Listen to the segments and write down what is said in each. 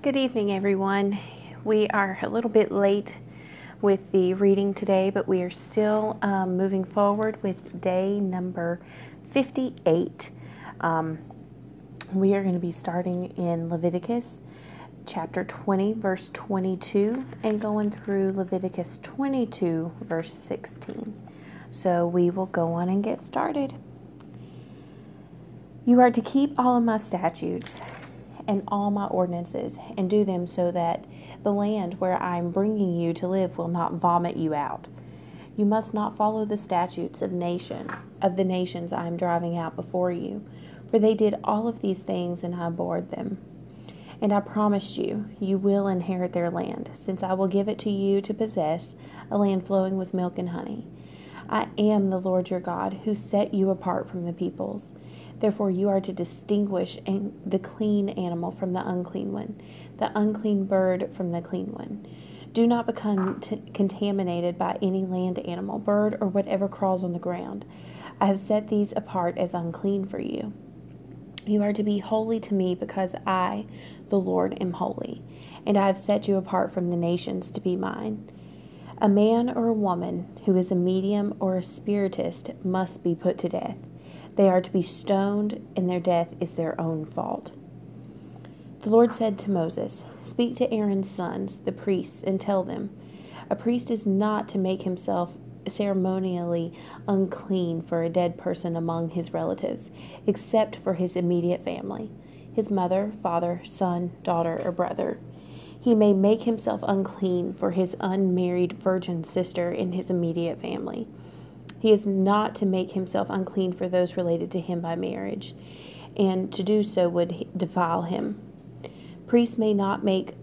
Good evening, everyone. We are a little bit late with the reading today, but we are still moving forward with day number 58. We are going to be starting in Leviticus chapter 20, verse 22, and going through Leviticus 22, verse 16. So we will go on and get started. You are to keep all of my statutes and all my ordinances, and do them so that the land where I am bringing you to live will not vomit you out. You must not follow the statutes of the nations I am driving out before you, for they did all of these things, and I abhorred them. And I promised you, you will inherit their land, since I will give it to you to possess, a land flowing with milk and honey. I am the Lord your God, who set you apart from the peoples. Therefore, you are to distinguish the clean animal from the unclean one, the unclean bird from the clean one. Do not become contaminated by any land animal, bird, or whatever crawls on the ground. I have set these apart as unclean for you. You are to be holy to me because I, the Lord, am holy, and I have set you apart from the nations to be mine. A man or a woman who is a medium or a spiritist must be put to death. They are to be stoned, and their death is their own fault. The Lord said to Moses, "Speak to Aaron's sons, the priests, and tell them, a priest is not to make himself ceremonially unclean for a dead person among his relatives, except for his immediate family, his mother, father, son, daughter, or brother. He may make himself unclean for his unmarried virgin sister in his immediate family. He is not to make himself unclean for those related to him by marriage, and to do so would defile him. Priests may not make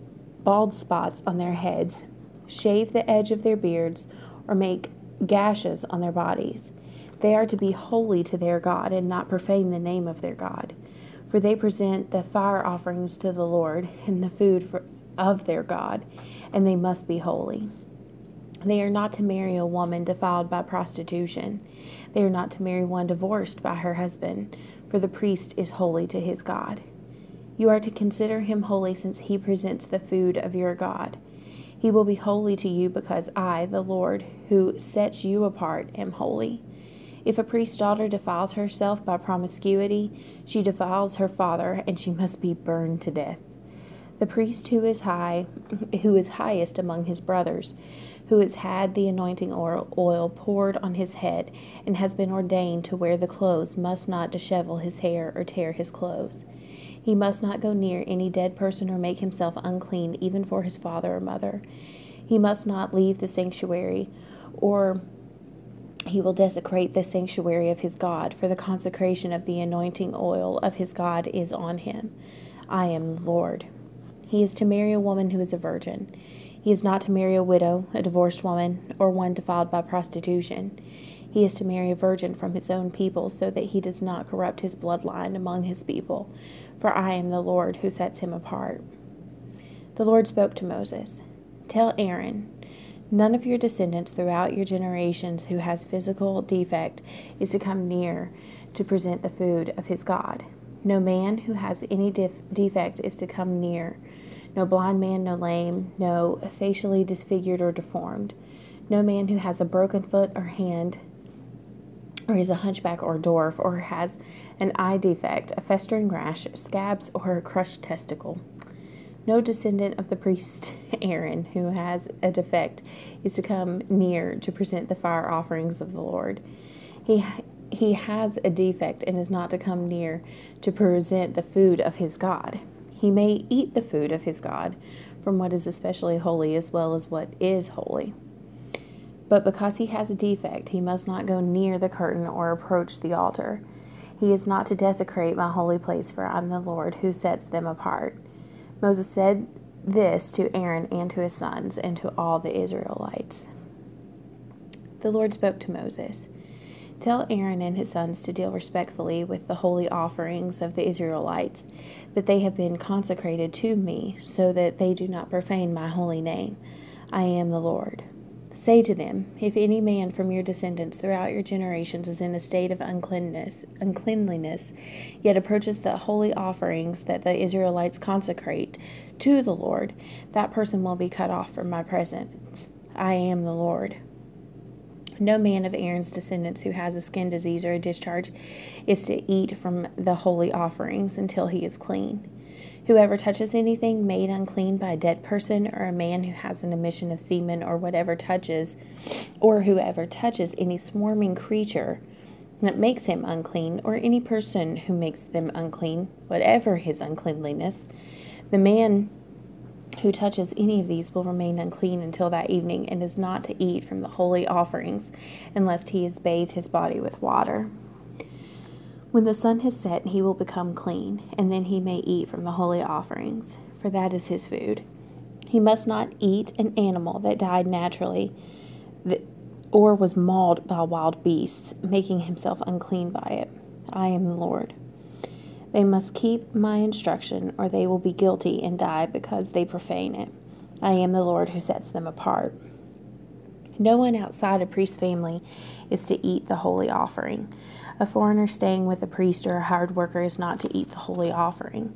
bald spots on their heads, shave the edge of their beards, or make gashes on their bodies. They are to be holy to their God and not profane the name of their God, for they present the fire offerings to the Lord and the food of their God, and they must be holy. They are not to marry a woman defiled by prostitution. They are not to marry one divorced by her husband, for the priest is holy to his God. You are to consider him holy since he presents the food of your God. He will be holy to you because I, the Lord, who sets you apart, am holy. If a priest's daughter defiles herself by promiscuity, she defiles her father, and she must be burned to death. The priest who is highest among his brothers, who has had the anointing oil poured on his head and has been ordained to wear the clothes, must not dishevel his hair or tear his clothes. He must not go near any dead person or make himself unclean, even for his father or mother. He must not leave the sanctuary, or he will desecrate the sanctuary of his God, for the consecration of the anointing oil of his God is on him. I am the Lord. He is to marry a woman who is a virgin. He is not to marry a widow, a divorced woman, or one defiled by prostitution. He is to marry a virgin from his own people, so that he does not corrupt his bloodline among his people, for I am the Lord who sets him apart." The Lord spoke to Moses, "Tell Aaron, none of your descendants throughout your generations who has physical defect is to come near to present the food of his God. No man who has any defect is to come near. No blind man, no lame, no facially disfigured or deformed. No man who has a broken foot or hand, or is a hunchback or dwarf, or has an eye defect, a festering rash, scabs, or a crushed testicle. No descendant of the priest Aaron who has a defect is to come near to present the fire offerings of the Lord. He has a defect and is not to come near to present the food of his God. He may eat the food of his God from what is especially holy as well as what is holy. But because he has a defect, he must not go near the curtain or approach the altar. He is not to desecrate my holy place, for I am the Lord who sets them apart." Moses said this to Aaron and to his sons and to all the Israelites. The Lord spoke to Moses, "Tell Aaron and his sons to deal respectfully with the holy offerings of the Israelites, that they have been consecrated to me, so that they do not profane my holy name. I am the Lord. Say to them, if any man from your descendants throughout your generations is in a state of uncleanliness, yet approaches the holy offerings that the Israelites consecrate to the Lord, that person will be cut off from my presence. I am the Lord. No man of Aaron's descendants who has a skin disease or a discharge is to eat from the holy offerings until he is clean. Whoever touches anything made unclean by a dead person or a man who has an emission of semen or whoever touches any swarming creature that makes him unclean, or any person who makes them unclean, whatever his uncleanliness, the man who touches any of these will remain unclean until that evening, and is not to eat from the holy offerings unless he has bathed his body with water. When the sun has set, he will become clean, and then he may eat from the holy offerings, for that is his food. He must not eat an animal that died naturally or was mauled by wild beasts, making himself unclean by it. I am the Lord. They must keep my instruction, or they will be guilty and die because they profane it. I am the Lord who sets them apart. No one outside a priest's family is to eat the holy offering. A foreigner staying with a priest or a hired worker is not to eat the holy offering.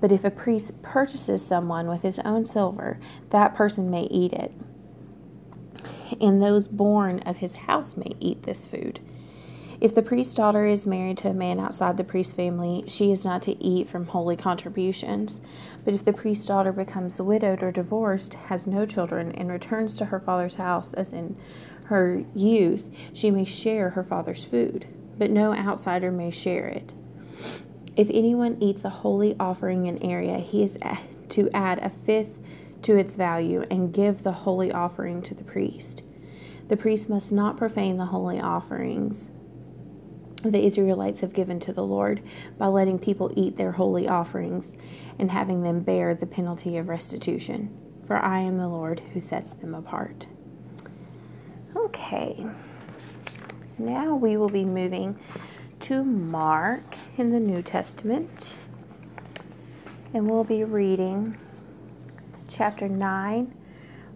But if a priest purchases someone with his own silver, that person may eat it, and those born of his house may eat this food. If the priest's daughter is married to a man outside the priest's family, she is not to eat from holy contributions. But if the priest's daughter becomes widowed or divorced, has no children, and returns to her father's house as in her youth, she may share her father's food, but no outsider may share it. If anyone eats a holy offering in area, he is to add a fifth to its value and give the holy offering to the priest. The priest must not profane the holy offerings the Israelites have given to the Lord by letting people eat their holy offerings and having them bear the penalty of restitution, for I am the Lord who sets them apart. Okay, now we will be moving to Mark in the New Testament, and we'll be reading chapter 9,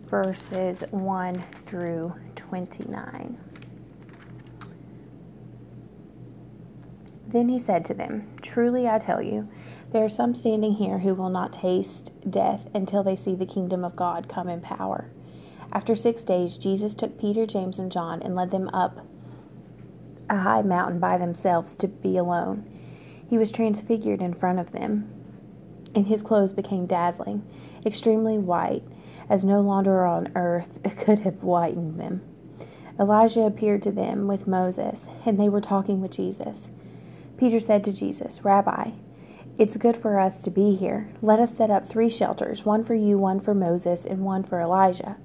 verses 1 through 29. Then he said to them, "Truly I tell you, there are some standing here who will not taste death until they see the kingdom of God come in power." After 6 days, Jesus took Peter, James, and John and led them up a high mountain by themselves to be alone. He was transfigured in front of them, and his clothes became dazzling, extremely white, as no launderer on earth could have whitened them. Elijah appeared to them with Moses, and they were talking with Jesus. Peter said to Jesus, "Rabbi, it's good for us to be here. Let us set up 3 shelters, one for you, one for Moses, and one for Elijah,"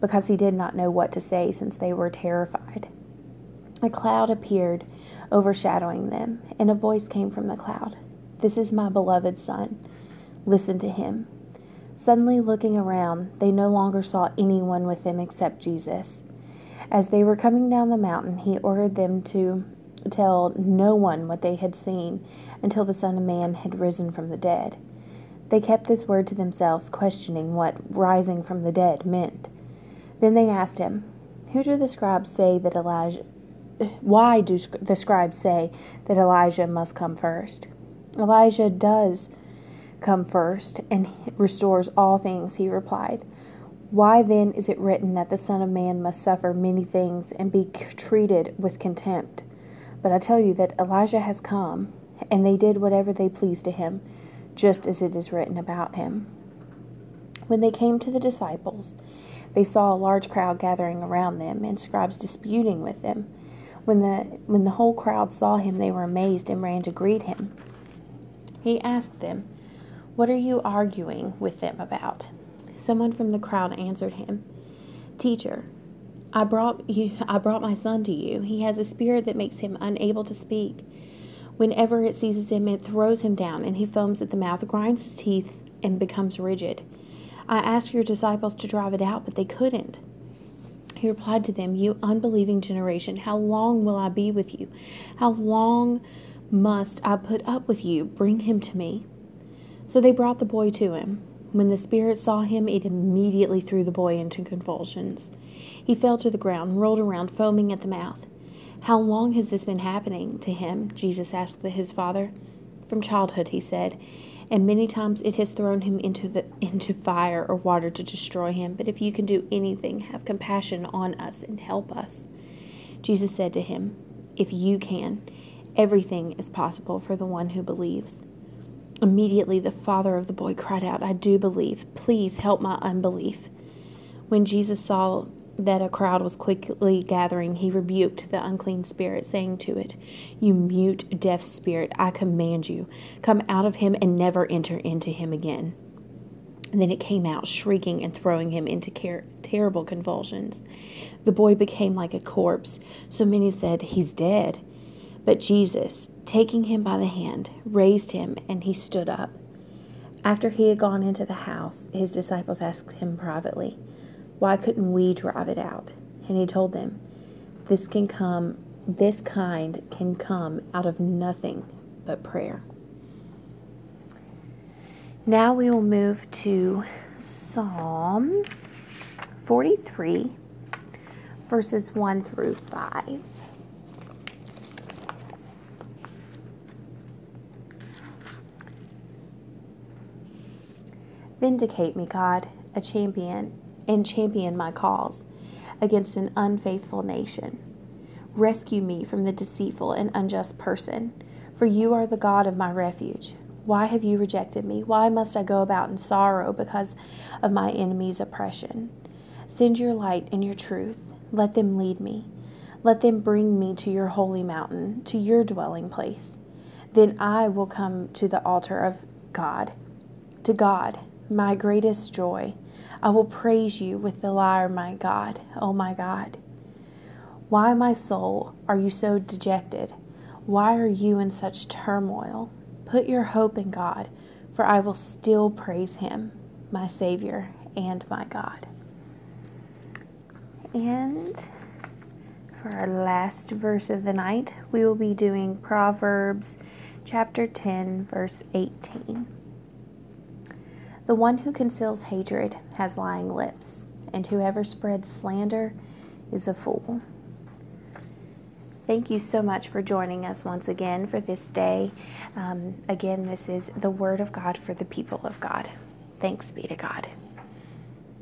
because he did not know what to say, since they were terrified. A cloud appeared, overshadowing them, and a voice came from the cloud, "This is my beloved son. Listen to him." Suddenly looking around, they no longer saw anyone with them except Jesus. As they were coming down the mountain, he ordered them to tell no one what they had seen until the Son of Man had risen from the dead. They kept this word to themselves, questioning what rising from the dead meant. Then they asked him, "Why do the scribes say that Elijah must come first?" "Elijah does come first and restores all things," he replied. "Why then is it written that the Son of Man must suffer many things and be treated with contempt? But I tell you that Elijah has come, and they did whatever they pleased to him, just as it is written about him." When they came to the disciples, they saw a large crowd gathering around them, and scribes disputing with them. When the whole crowd saw him, they were amazed and ran to greet him. He asked them, "What are you arguing with them about?" Someone from the crowd answered him, "Teacher, I brought my son to you. He has a spirit that makes him unable to speak. Whenever it seizes him, it throws him down, and he foams at the mouth, grinds his teeth, and becomes rigid. I asked your disciples to drive it out, but they couldn't." He replied to them, "You unbelieving generation, how long will I be with you? How long must I put up with you? Bring him to me." So they brought the boy to him. When the spirit saw him, it immediately threw the boy into convulsions. He fell to the ground, rolled around, foaming at the mouth. "How long has this been happening to him?" Jesus asked his father. "From childhood," he said, "and many times it has thrown him into fire or water to destroy him. But if you can do anything, have compassion on us and help us." Jesus said to him, "If you can, everything is possible for the one who believes." Immediately the father of the boy cried out, "I do believe. Please help my unbelief." When Jesus saw that a crowd was quickly gathering, he rebuked the unclean spirit, saying to it, "You mute, deaf spirit, I command you, come out of him and never enter into him again." And then it came out, shrieking and throwing him into terrible convulsions. The boy became like a corpse, so many said, "He's dead." But Jesus, taking him by the hand, raised him, and he stood up. After he had gone into the house, his disciples asked him privately, "Why couldn't we drive it out?" And he told them, This kind can come out of nothing but prayer." Now we will move to Psalm 43, verses 1 through 5. "Vindicate me, God, a champion, and champion my cause against an unfaithful nation. Rescue me from the deceitful and unjust person, for you are the God of my refuge. Why have you rejected me? Why must I go about in sorrow because of my enemy's oppression? Send your light and your truth. Let them lead me. Let them bring me to your holy mountain, to your dwelling place. Then I will come to the altar of God, to God, my greatest joy. I will praise you with the lyre, my God, O my God. Why, my soul, are you so dejected? Why are you in such turmoil? Put your hope in God, for I will still praise him, my Savior and my God." And for our last verse of the night, we will be doing Proverbs chapter 10, verse 18. "The one who conceals hatred has lying lips, and whoever spreads slander is a fool." Thank you so much for joining us once again for this day. Again, this is the Word of God for the people of God. Thanks be to God.